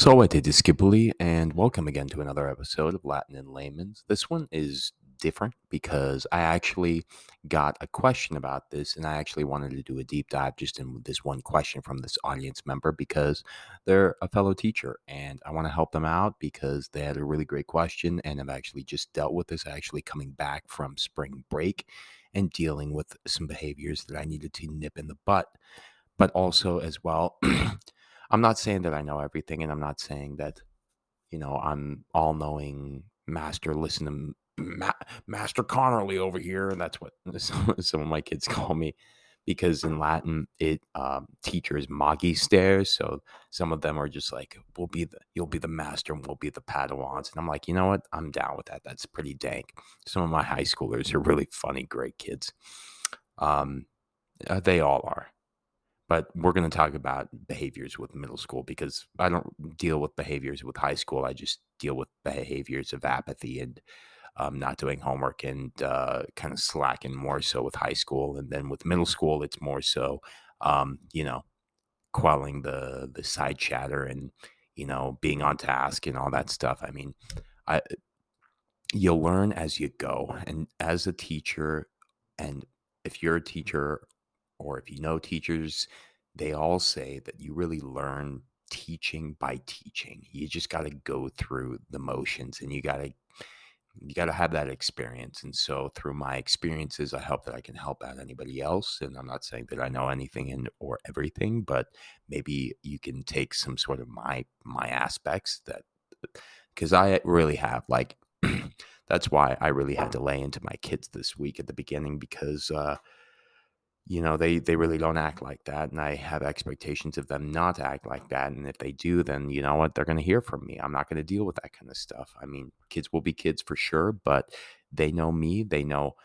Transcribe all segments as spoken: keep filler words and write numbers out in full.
So it is Skippily, and welcome again to another episode of Latin and Layman's. This one is different because I actually got a question about this, and I actually wanted to do a deep dive just in this one question from this audience member because they're a fellow teacher, and I want to help them out because they had a really great question, and I've actually just dealt with this, actually coming back from spring break and dealing with some behaviors that I needed to nip in the butt, but also as well... I'm not saying that I know everything, and I'm not saying that, you know, I'm all-knowing master, listen to Ma- Master Connerly over here, and that's what some, some of my kids call me, because in Latin, it um, teachers magister, so some of them are just like, we'll be the, you'll be the master, and we'll be the padawans, and I'm like, you know what, I'm down with that, that's pretty dank. Some of my high schoolers are really funny, great kids. Um, they all are. But we're going to talk about behaviors with middle school because I don't deal with behaviors with high school. I just deal with behaviors of apathy and um, not doing homework and uh, kind of slacking more so with high school. And then with middle school, it's more so, um, you know, quelling the the side chatter and, you know, being on task and all that stuff. I mean, I you learn as you go. And as a teacher, and if you're a teacher or if you know teachers, they all say that you really learn teaching by teaching. You just got to go through the motions, and you got to you got to have that experience. And so through my experiences, I hope that I can help out anybody else. And I'm not saying that I know anything and or everything, but maybe you can take some sort of my my aspects that, because I really have like that's why I really had to lay into my kids this week at the beginning because. Uh, You know, they, they really don't act like that, and I have expectations of them not to act like that, and if they do, then you know what? They're going to hear from me. I'm not going to deal with that kind of stuff. I mean, kids will be kids for sure, but they know me. They know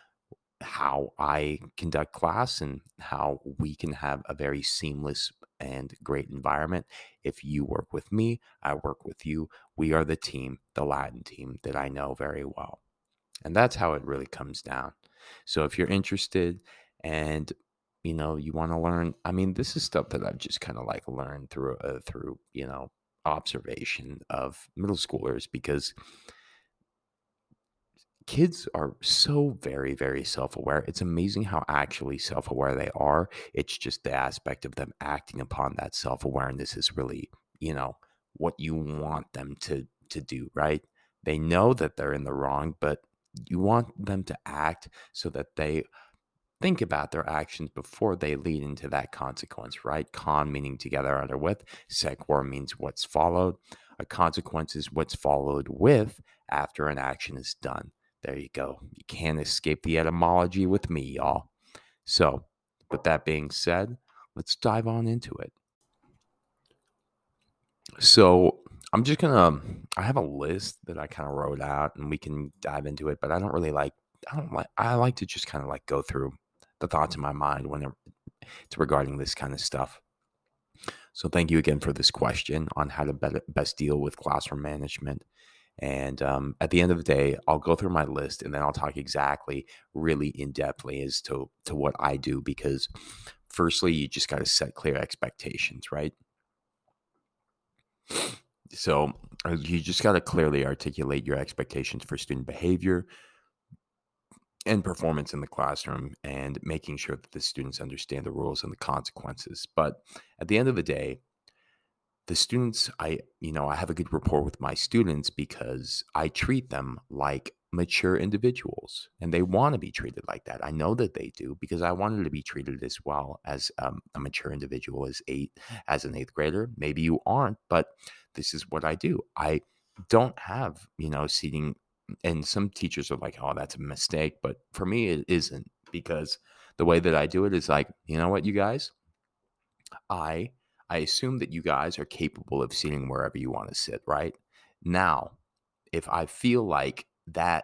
how I conduct class and how we can have a very seamless and great environment. If you work with me, I work with you. We are the team, the Latin team that I know very well, and that's how it really comes down. So if you're interested and you know, you want to learn. I mean, this is stuff that I've just kind of like learned through, uh, through you know, observation of middle schoolers because kids are so very, very self-aware. It's amazing how actually self-aware they are. It's just the aspect of them acting upon that self-awareness is really, you know, what you want them to to do, right? They know that they're in the wrong, but you want them to act so that they think about their actions before they lead into that consequence, right? Con meaning together under with, sequor means what's followed. A consequence is what's followed with after an action is done. There you go. You can't escape the etymology with me, y'all. So, with that being said, let's dive on into it. So, I'm just gonna, I have a list that I kind of wrote out and we can dive into it, but I don't really like, I don't like, I like to just kind of like go through the thoughts in my mind when it's regarding this kind of stuff. So thank you again for this question on how to better, best deal with classroom management. And um, at the end of the day, I'll go through my list and then I'll talk exactly really in-depthly as to, to what I do, because firstly, you just got to set clear expectations, right? So you just got to clearly articulate your expectations for student behavior and performance in the classroom, and making sure that the students understand the rules and the consequences. But at the end of the day, the students, I, you know, I have a good rapport with my students because I treat them like mature individuals, and they want to be treated like that. I know that they do because I wanted to be treated as well as um, a mature individual as eight, as an eighth grader. Maybe you aren't, but this is what I do. I don't have, you know, seating. And some teachers are like, oh, that's a mistake. But for me, it isn't, because the way that I do it is like, you know what, you guys, I I assume that you guys are capable of sitting wherever you want to sit, right? Now, if I feel like that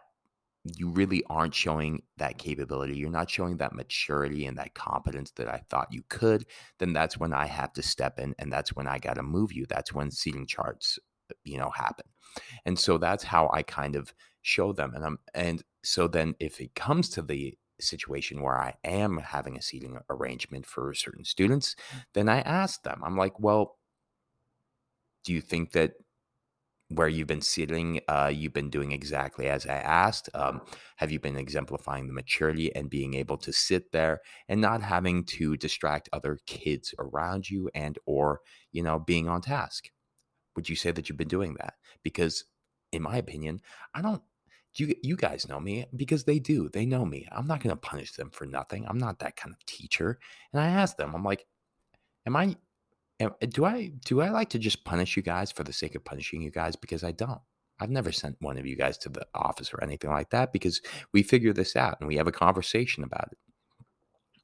you really aren't showing that capability, you're not showing that maturity and that competence that I thought you could, then that's when I have to step in, and that's when I got to move you. That's when seating charts, you know, happen. And so that's how I kind of show them. And I'm, and so then if it comes to the situation where I am having a seating arrangement for certain students, then I ask them, I'm like, well, do you think that where you've been sitting, uh, you've been doing exactly as I asked? Um, have you been exemplifying the maturity and being able to sit there and not having to distract other kids around you and or, you know, being on task? Would you say that you've been doing that? Because in my opinion, I don't, you, you guys know me because they do. They know me. I'm not going to punish them for nothing. I'm not that kind of teacher. And I asked them, I'm like, am I, am, do I, do I like to just punish you guys for the sake of punishing you guys? Because I don't. I've never sent one of you guys to the office or anything like that because we figure this out and we have a conversation about it.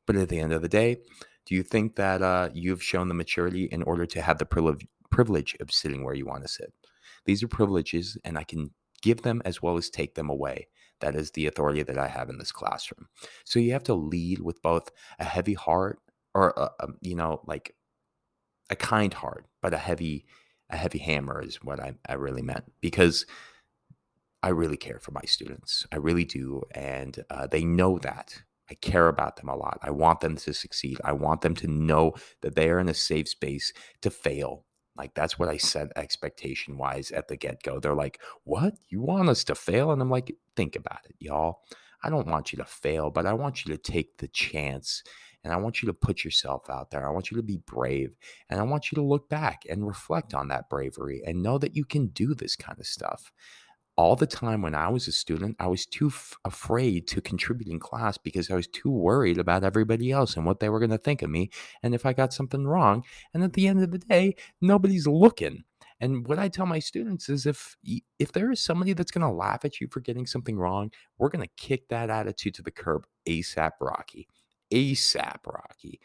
But at the end of the day, do you think that uh, you've shown the maturity in order to have the privilege privilege of sitting where you want to sit? These are privileges, and I can give them as well as take them away. That is the authority that I have in this classroom. So you have to lead with both a heavy heart or, a, a, you know, like a kind heart, but a heavy a heavy hammer is what I, I really meant, because I really care for my students. I really do, and uh, they know that. I care about them a lot. I want them to succeed. I want them to know that they are in a safe space to fail. Like, that's what I said expectation-wise at the get-go. They're like, what? You want us to fail? And I'm like, think about it, y'all. I don't want you to fail, but I want you to take the chance, and I want you to put yourself out there. I want you to be brave, and I want you to look back and reflect on that bravery and know that you can do this kind of stuff. All the time when I was a student, I was too f- afraid to contribute in class because I was too worried about everybody else and what they were going to think of me and if I got something wrong. And at the end of the day, nobody's looking. And what I tell my students is if if there is somebody that's going to laugh at you for getting something wrong, we're going to kick that attitude to the curb ASAP Rocky. ASAP Rocky.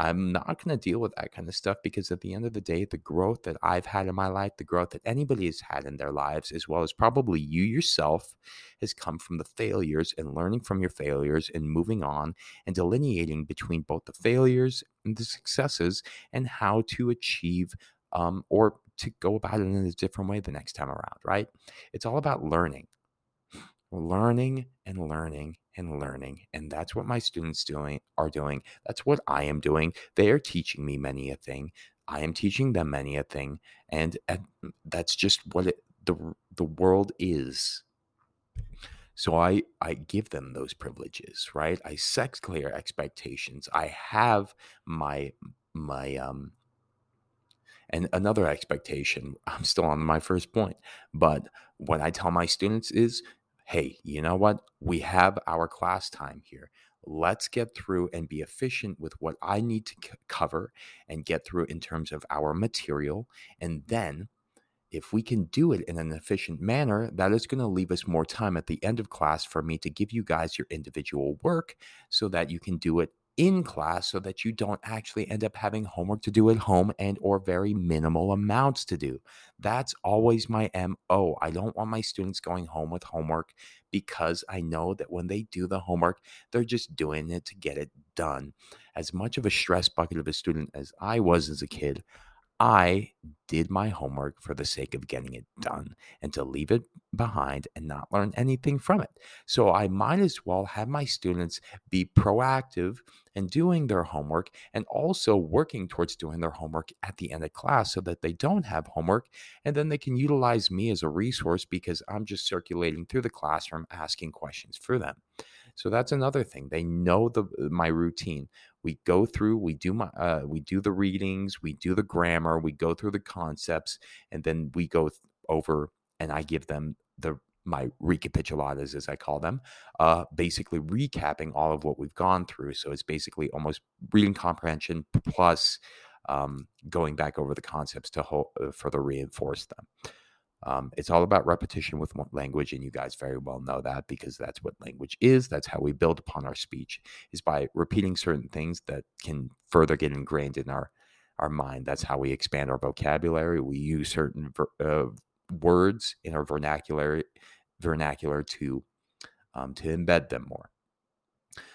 I'm not going to deal with that kind of stuff because at the end of the day, the growth that I've had in my life, the growth that anybody has had in their lives, as well as probably you yourself, has come from the failures and learning from your failures and moving on and delineating between both the failures and the successes and how to achieve um, or to go about it in a different way the next time around, right? It's all about learning, learning and learning. And learning, and that's what my students doing are doing. That's what I am doing. They are teaching me many a thing. I am teaching them many a thing, and, and that's just what it, the the world is. So I I give them those privileges, right? I set clear expectations. I have my my um. And another expectation. I'm still on my first point, but what I tell my students is, hey, you know what? We have our class time here. Let's get through and be efficient with what I need to c- cover and get through in terms of our material. And then if we can do it in an efficient manner, that is going to leave us more time at the end of class for me to give you guys your individual work so that you can do it in class so that you don't actually end up having homework to do at home and or very minimal amounts to do. That's always my M O. I don't want my students going home with homework because I know that when they do the homework, they're just doing it to get it done. As much of a stress bucket of a student as I was as a kid, I did my homework for the sake of getting it done and to leave it behind and not learn anything from it. So I might as well have my students be proactive in doing their homework and also working towards doing their homework at the end of class so that they don't have homework. And then they can utilize me as a resource because I'm just circulating through the classroom asking questions for them. So that's another thing. They know the my routine. We go through, we do my, uh, we do the readings, we do the grammar, we go through the concepts, and then we go th- over and I give them the my recapituladas, as I call them, uh, basically recapping all of what we've gone through. So it's basically almost reading comprehension plus um, going back over the concepts to ho- further reinforce them. Um, it's all about repetition with language, and you guys very well know that because that's what language is. That's how we build upon our speech, is by repeating certain things that can further get ingrained in our, our mind. That's how we expand our vocabulary. We use certain ver- uh, words in our vernacular vernacular to um, to embed them more.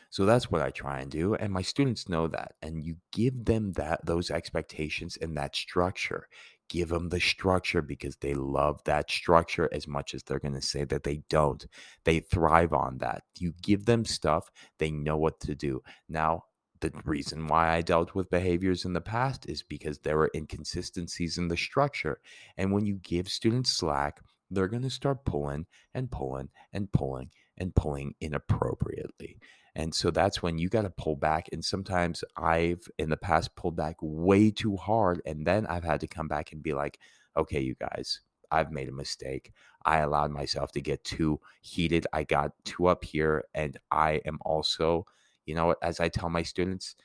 So that's what I try and do, and my students know that. And you give them that those expectations and that structure. Give them the structure because they love that structure as much as they're going to say that they don't. They thrive on that. You give them stuff, they know what to do. Now, The reason why I dealt with behaviors in the past is because there were inconsistencies in the structure. And when you give students slack, they're going to start pulling and pulling and pulling and pulling inappropriately. And so that's when you got to pull back. And sometimes I've in the past pulled back way too hard. And then I've had to come back and be like, okay, you guys, I've made a mistake. I allowed myself to get too heated. I got too up here. And I am also, you know, as I tell my students,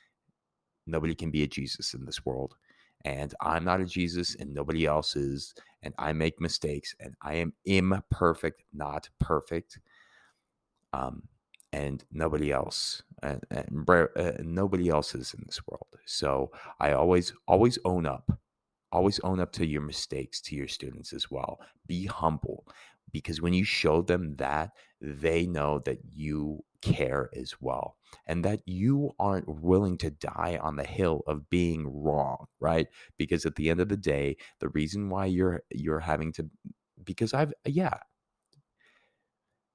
nobody can be a Jesus in this world. And I'm not a Jesus and nobody else is. And I make mistakes and I am imperfect, not perfect. Um, and nobody else, and, and uh, nobody else is in this world. So I always, always own up. Always own up to your mistakes to your students as well. Be humble, because when you show them that, they know that you care as well and that you aren't willing to die on the hill of being wrong, right? Because at the end of the day, the reason why you're you're having to, because I've, yeah.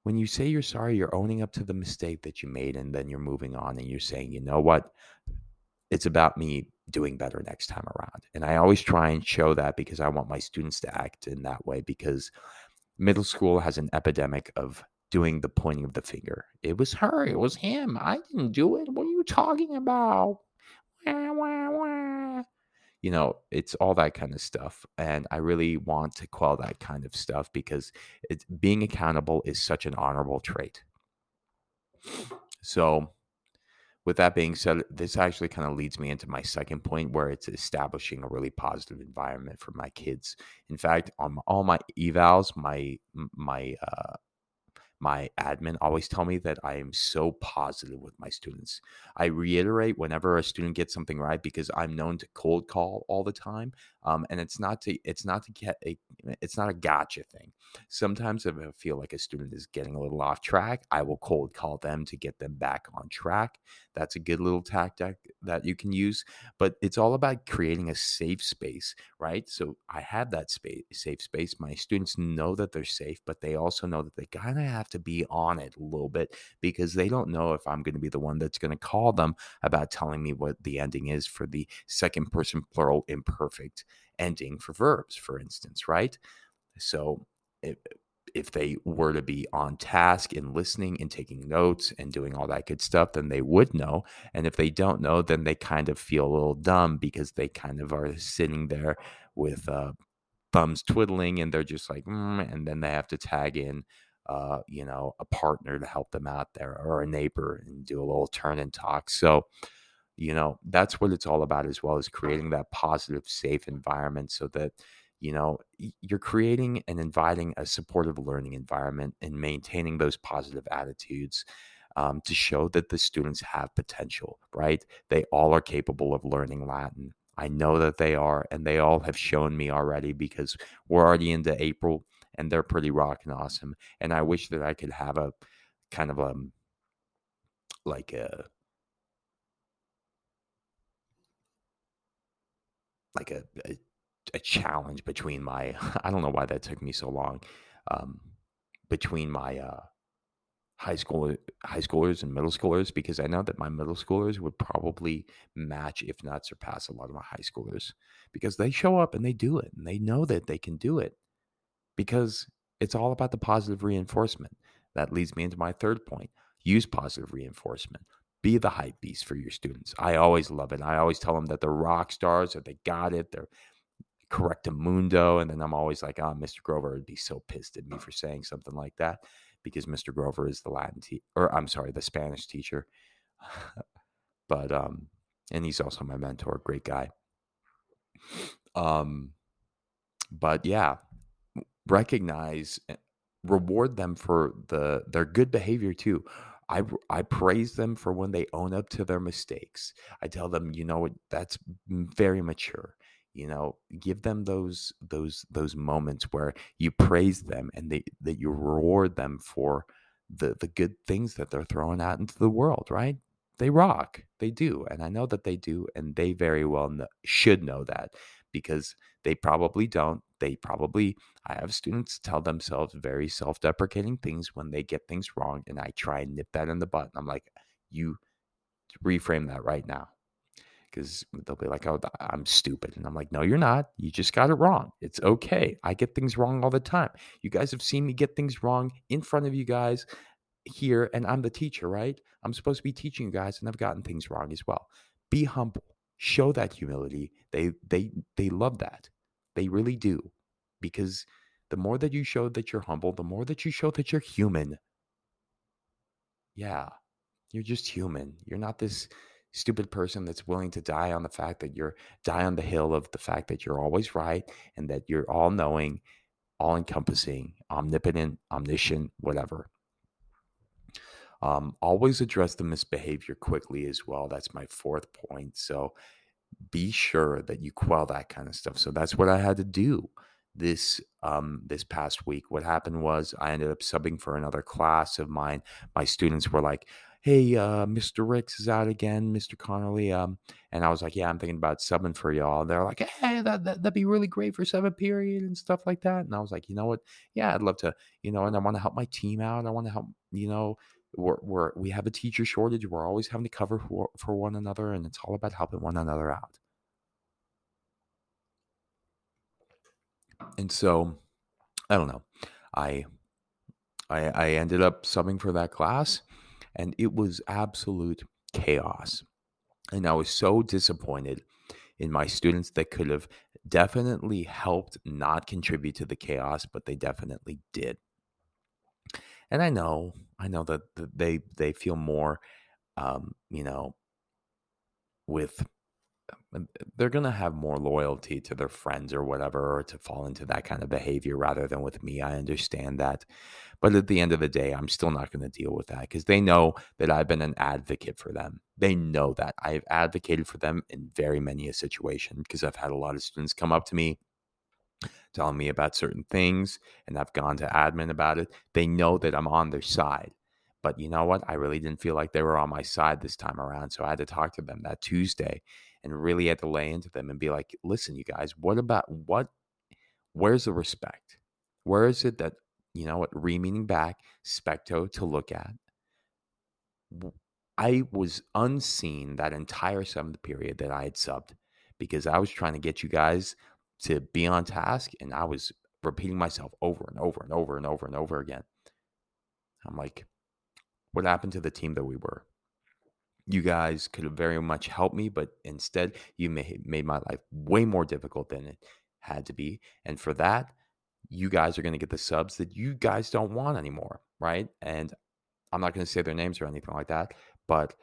When you say you're sorry, you're owning up to the mistake that you made and then you're moving on and you're saying, you know what? It's about me doing better next time around. And I always try and show that because I want my students to act in that way, because middle school has an epidemic of doing the pointing of the finger. It was her. It was him. I didn't do it. What are you talking about? Wah, wah, wah. You know, it's all that kind of stuff. And I really want to quell that kind of stuff because it's, being accountable is such an honorable trait. So with that being said, this actually kind of leads me into my second point, where it's establishing a really positive environment for my kids. In fact, on all my evals, my my uh, my admin always tell me that I am so positive with my students. I reiterate whenever a student gets something right, because I'm known to cold call all the time, um, and it's not to it's not to get a, it's not a gotcha thing. Sometimes if I feel like a student is getting a little off track, I will cold call them to get them back on track. That's a good little tactic that you can use. But it's all about creating a safe space, right? So I have that space, safe space. My students know that they're safe, but they also know that they kind of have to be on it a little bit, because they don't know if I'm going to be the one that's going to call them about telling me what the ending is for the second person plural imperfect ending for verbs, for instance, right? So if, if they were to be on task and listening and taking notes and doing all that good stuff, then they would know. And if they don't know, then they kind of feel a little dumb because they kind of are sitting there with uh, thumbs twiddling and they're just like, mm, and then they have to tag in Uh, you know, a partner to help them out there, or a neighbor, and do a little turn and talk. So, you know, that's what it's all about, as well as creating that positive, safe environment so that, you know, you're creating and inviting a supportive learning environment and maintaining those positive attitudes um, to show that the students have potential, right? They all are capable of learning Latin. I know that they are, and they all have shown me already, because we're already into April. And they're pretty rockin' awesome. And I wish that I could have a kind of a, like a, like a, a, a challenge between my, I don't know why that took me so long, um, between my uh, high school, high schoolers and middle schoolers, because I know that my middle schoolers would probably match, if not surpass, a lot of my high schoolers, because they show up and they do it and they know that they can do it. Because it's all about the positive reinforcement. That leads me into my third point. Use positive reinforcement. Be the hype beast for your students. I always love it. I always tell them that they're rock stars, that they got it, they're correctamundo. And then I'm always like, oh, Mister Grover would be so pissed at me for saying something like that, because Mister Grover is the Latin te- or I'm sorry, the Spanish teacher. but, um, and he's also my mentor, great guy. Um, but yeah. Recognize, reward them for the their good behavior too. I I praise them for when they own up to their mistakes. I tell them, you know what, that's very mature. You know, give them those those those moments where you praise them and they, that you reward them for the the good things that they're throwing out into the world. Right? They rock. They do, and I know that they do, and they very well know, should know that, because they probably don't. They probably, I have students tell themselves very self-deprecating things when they get things wrong. And I try and nip that in the butt. And I'm like, you reframe that right now, because they'll be like, oh, I'm stupid. And I'm like, no, you're not. You just got it wrong. It's okay. I get things wrong all the time. You guys have seen me get things wrong in front of you guys here, and I'm the teacher, right? I'm supposed to be teaching you guys, and I've gotten things wrong as well. Be humble. Show that humility. They they they love that. They really do, because the more that you show that you're humble, the more that you show that you're human. Yeah, you're just human. You're not this stupid person that's willing to die on the fact that you're die on the hill of the fact that you're always right and that you're all knowing, all encompassing, omnipotent, omniscient, whatever. Um, always address the misbehavior quickly as well. That's my fourth point. So be sure that you quell that kind of stuff. So that's what I had to do this um, this past week. What happened was I ended up subbing for another class of mine. My students were like, hey, uh, Mister Ricks is out again, Mister Conley. Um, and I was like, yeah, I'm thinking about subbing for y'all. They're like, hey, that, that, that'd be really great for seventh period and stuff like that. And I was like, you know what? Yeah, I'd love to, you know, and I want to help my team out. I want to help, you know, we're, we're, we have a teacher shortage. We're always having to cover for, for one another. And it's all about helping one another out. And so, I don't know. I, I, I ended up subbing for that class. And it was absolute chaos. And I was so disappointed in my students that could have definitely helped not contribute to the chaos, but they definitely did. And I know, I know that they they feel more, um, you know, with, they're going to have more loyalty to their friends or whatever, or to fall into that kind of behavior rather than with me. I understand that. But at the end of the day, I'm still not going to deal with that because they know that I've been an advocate for them. They know that I've advocated for them in very many a situation because I've had a lot of students come up to me telling me about certain things and I've gone to admin about it. They know that I'm on their side. But you know what? I really didn't feel like they were on my side this time around. So I had to talk to them that Tuesday and really had to lay into them and be like, listen, you guys, what about what? Where's the respect? Where is it that, you know what, re-meaning back, specto to look at? I was unseen that entire seventh period that I had subbed because I was trying to get you guys to be on task and I was repeating myself over and over and over and over and over again. I'm like, what happened to the team that we were? You guys could have very much helped me, but instead you made my life way more difficult than it had to be. And for that, you guys are going to get the subs that you guys don't want anymore, right? And I'm not going to say their names or anything like that, but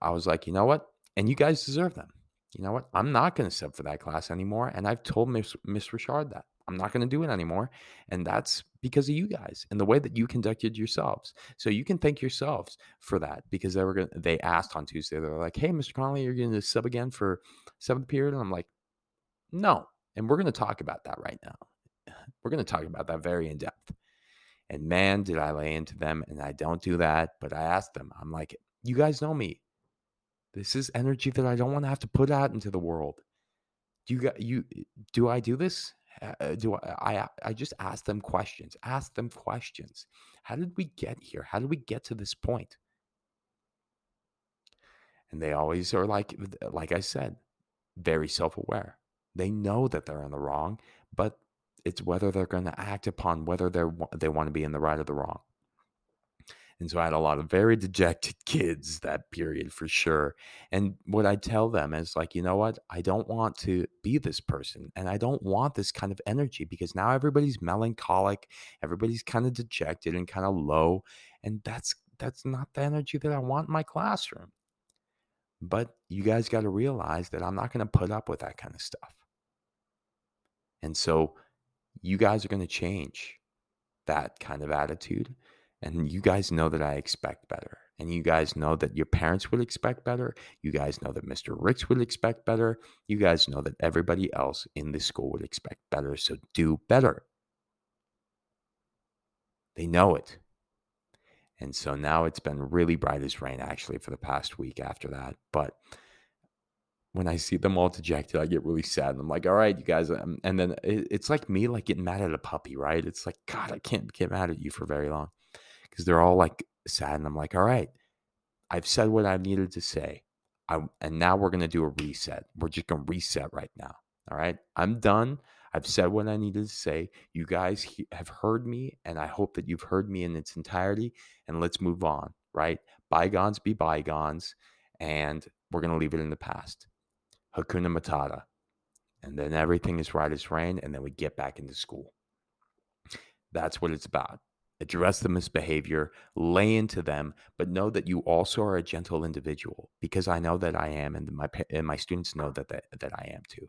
I was like, you know what? And you guys deserve them. You know what? I'm not going to sub for that class anymore. And I've told Miss Richard that. I'm not going to do it anymore. And that's because of you guys and the way that you conducted yourselves. So you can thank yourselves for that because they were going to, they asked on Tuesday, they were like, hey, Mister Conley, you're going to sub again for seventh period? And I'm like, no. And we're going to talk about that right now. We're going to talk about that very in depth. And man, did I lay into them. And I don't do that, but I asked them, I'm like, you guys know me. This is energy that I don't want to have to put out into the world. Do you got you, do I do this? Uh, do I, I? I just ask them questions. Ask them questions. How did we get here? How did we get to this point? And they always are like, like I said, very self-aware. They know that they're in the wrong, but it's whether they're going to act upon whether they they want to be in the right or the wrong. And so I had a lot of very dejected kids that period for sure. And what I tell them is like, you know what? I don't want to be this person. And I don't want this kind of energy because now everybody's melancholic. Everybody's kind of dejected and kind of low. And that's that's not the energy that I want in my classroom. But you guys got to realize that I'm not going to put up with that kind of stuff. And so you guys are going to change that kind of attitude. And you guys know that I expect better. And you guys know that your parents would expect better. You guys know that Mister Ricks would expect better. You guys know that everybody else in this school would expect better. So do better. They know it. And so now it's been really bright as rain, actually, for the past week after that. But when I see them all dejected, I get really sad. And I'm like, all right, you guys. And then it's like me, like getting mad at a puppy, right? It's like, God, I can't get mad at you for very long. Because they're all like sad. And I'm like, all right, I've said what I needed to say. I, and now we're going to do a reset. We're just going to reset right now. All right. I'm done. I've said what I needed to say. You guys he- have heard me, and I hope that you've heard me in its entirety. And let's move on. Right. Bygones be bygones. And we're going to leave it in the past. Hakuna Matata. And then everything is right as rain. And then we get back into school. That's what it's about. Address the misbehavior, lay into them, but know that you also are a gentle individual, because I know that I am, and my and my students know that, that that I am too.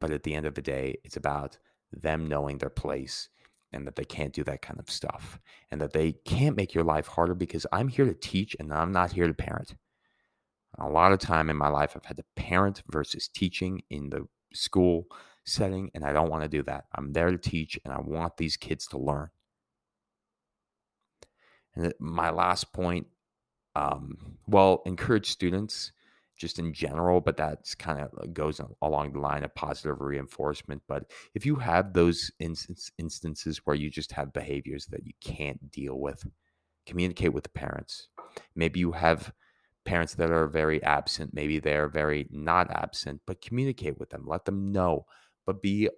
But at the end of the day, it's about them knowing their place and that they can't do that kind of stuff, and that they can't make your life harder, because I'm here to teach and I'm not here to parent. A lot of time in my life, I've had to parent versus teaching in the school setting, and I don't want to do that. I'm there to teach, and I want these kids to learn. And my last point, um, well, encourage students just in general, but that's kind of goes along the line of positive reinforcement. But if you have those instance, instances where you just have behaviors that you can't deal with, communicate with the parents. Maybe you have parents that are very absent, maybe they're very not absent, but communicate with them, let them know, but be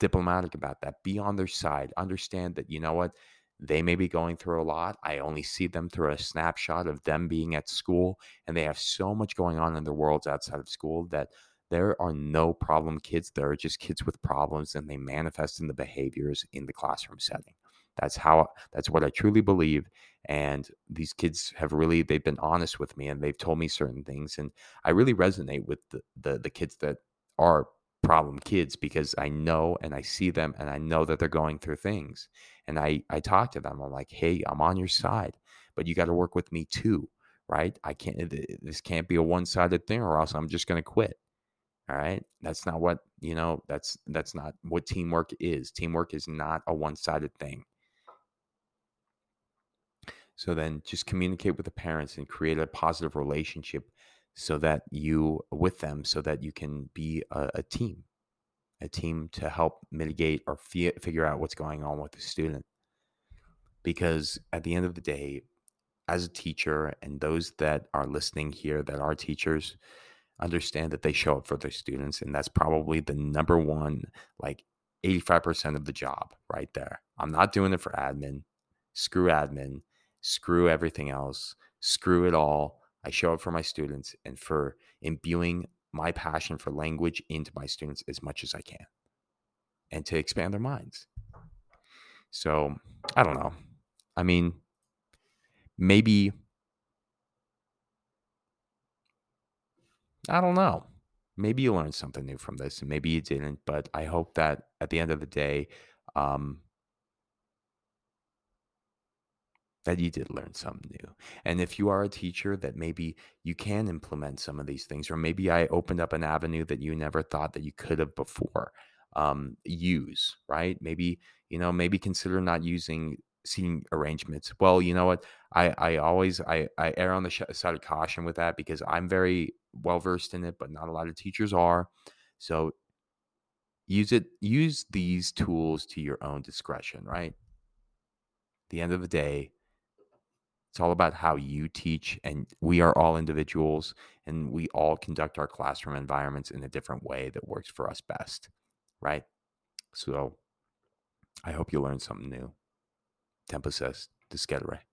diplomatic about that. Be on their side. Understand that, you know what, they may be going through a lot. I only see them through a snapshot of them being at school, and they have so much going on in their worlds outside of school that there are no problem kids. There are just kids with problems, and they manifest in the behaviors in the classroom setting. That's how, that's what I truly believe. And these kids have really, they've been honest with me, and they've told me certain things. And I really resonate with the, the, the kids that are problem kids, because I know, and I see them, and I know that they're going through things. And I, I talk to them. I'm like, hey, I'm on your side, but you got to work with me too, right? I can't, this can't be a one-sided thing, or else I'm just going to quit. All right. That's not what, you know, that's, that's not what teamwork is. Teamwork is not a one-sided thing. So then just communicate with the parents and create a positive relationship so that you with them, so that you can be a, a team, a team to help mitigate or f- figure out what's going on with the student. Because at the end of the day, as a teacher, and those that are listening here that are teachers, understand that they show up for their students. And that's probably the number one, like eighty-five percent of the job right there. I'm not doing it for admin. Screw admin. Screw everything else. Screw it all. I show up for my students and for imbuing my passion for language into my students as much as I can, and to expand their minds. So I don't know. I mean, maybe, I don't know. Maybe you learned something new from this, and maybe you didn't, but I hope that at the end of the day, um, that you did learn something new. And if you are a teacher, that maybe you can implement some of these things, or maybe I opened up an avenue that you never thought that you could have before. Um, use, right? Maybe, you know, maybe consider not using seating arrangements. Well, you know what? I, I always, I, I err on the sh- side of caution with that, because I'm very well-versed in it, but not a lot of teachers are. So use it, use these tools to your own discretion, right? At the end of the day, it's all about how you teach, and we are all individuals, and we all conduct our classroom environments in a different way that works for us best, right? So I hope you learned something new. Tempus est discere.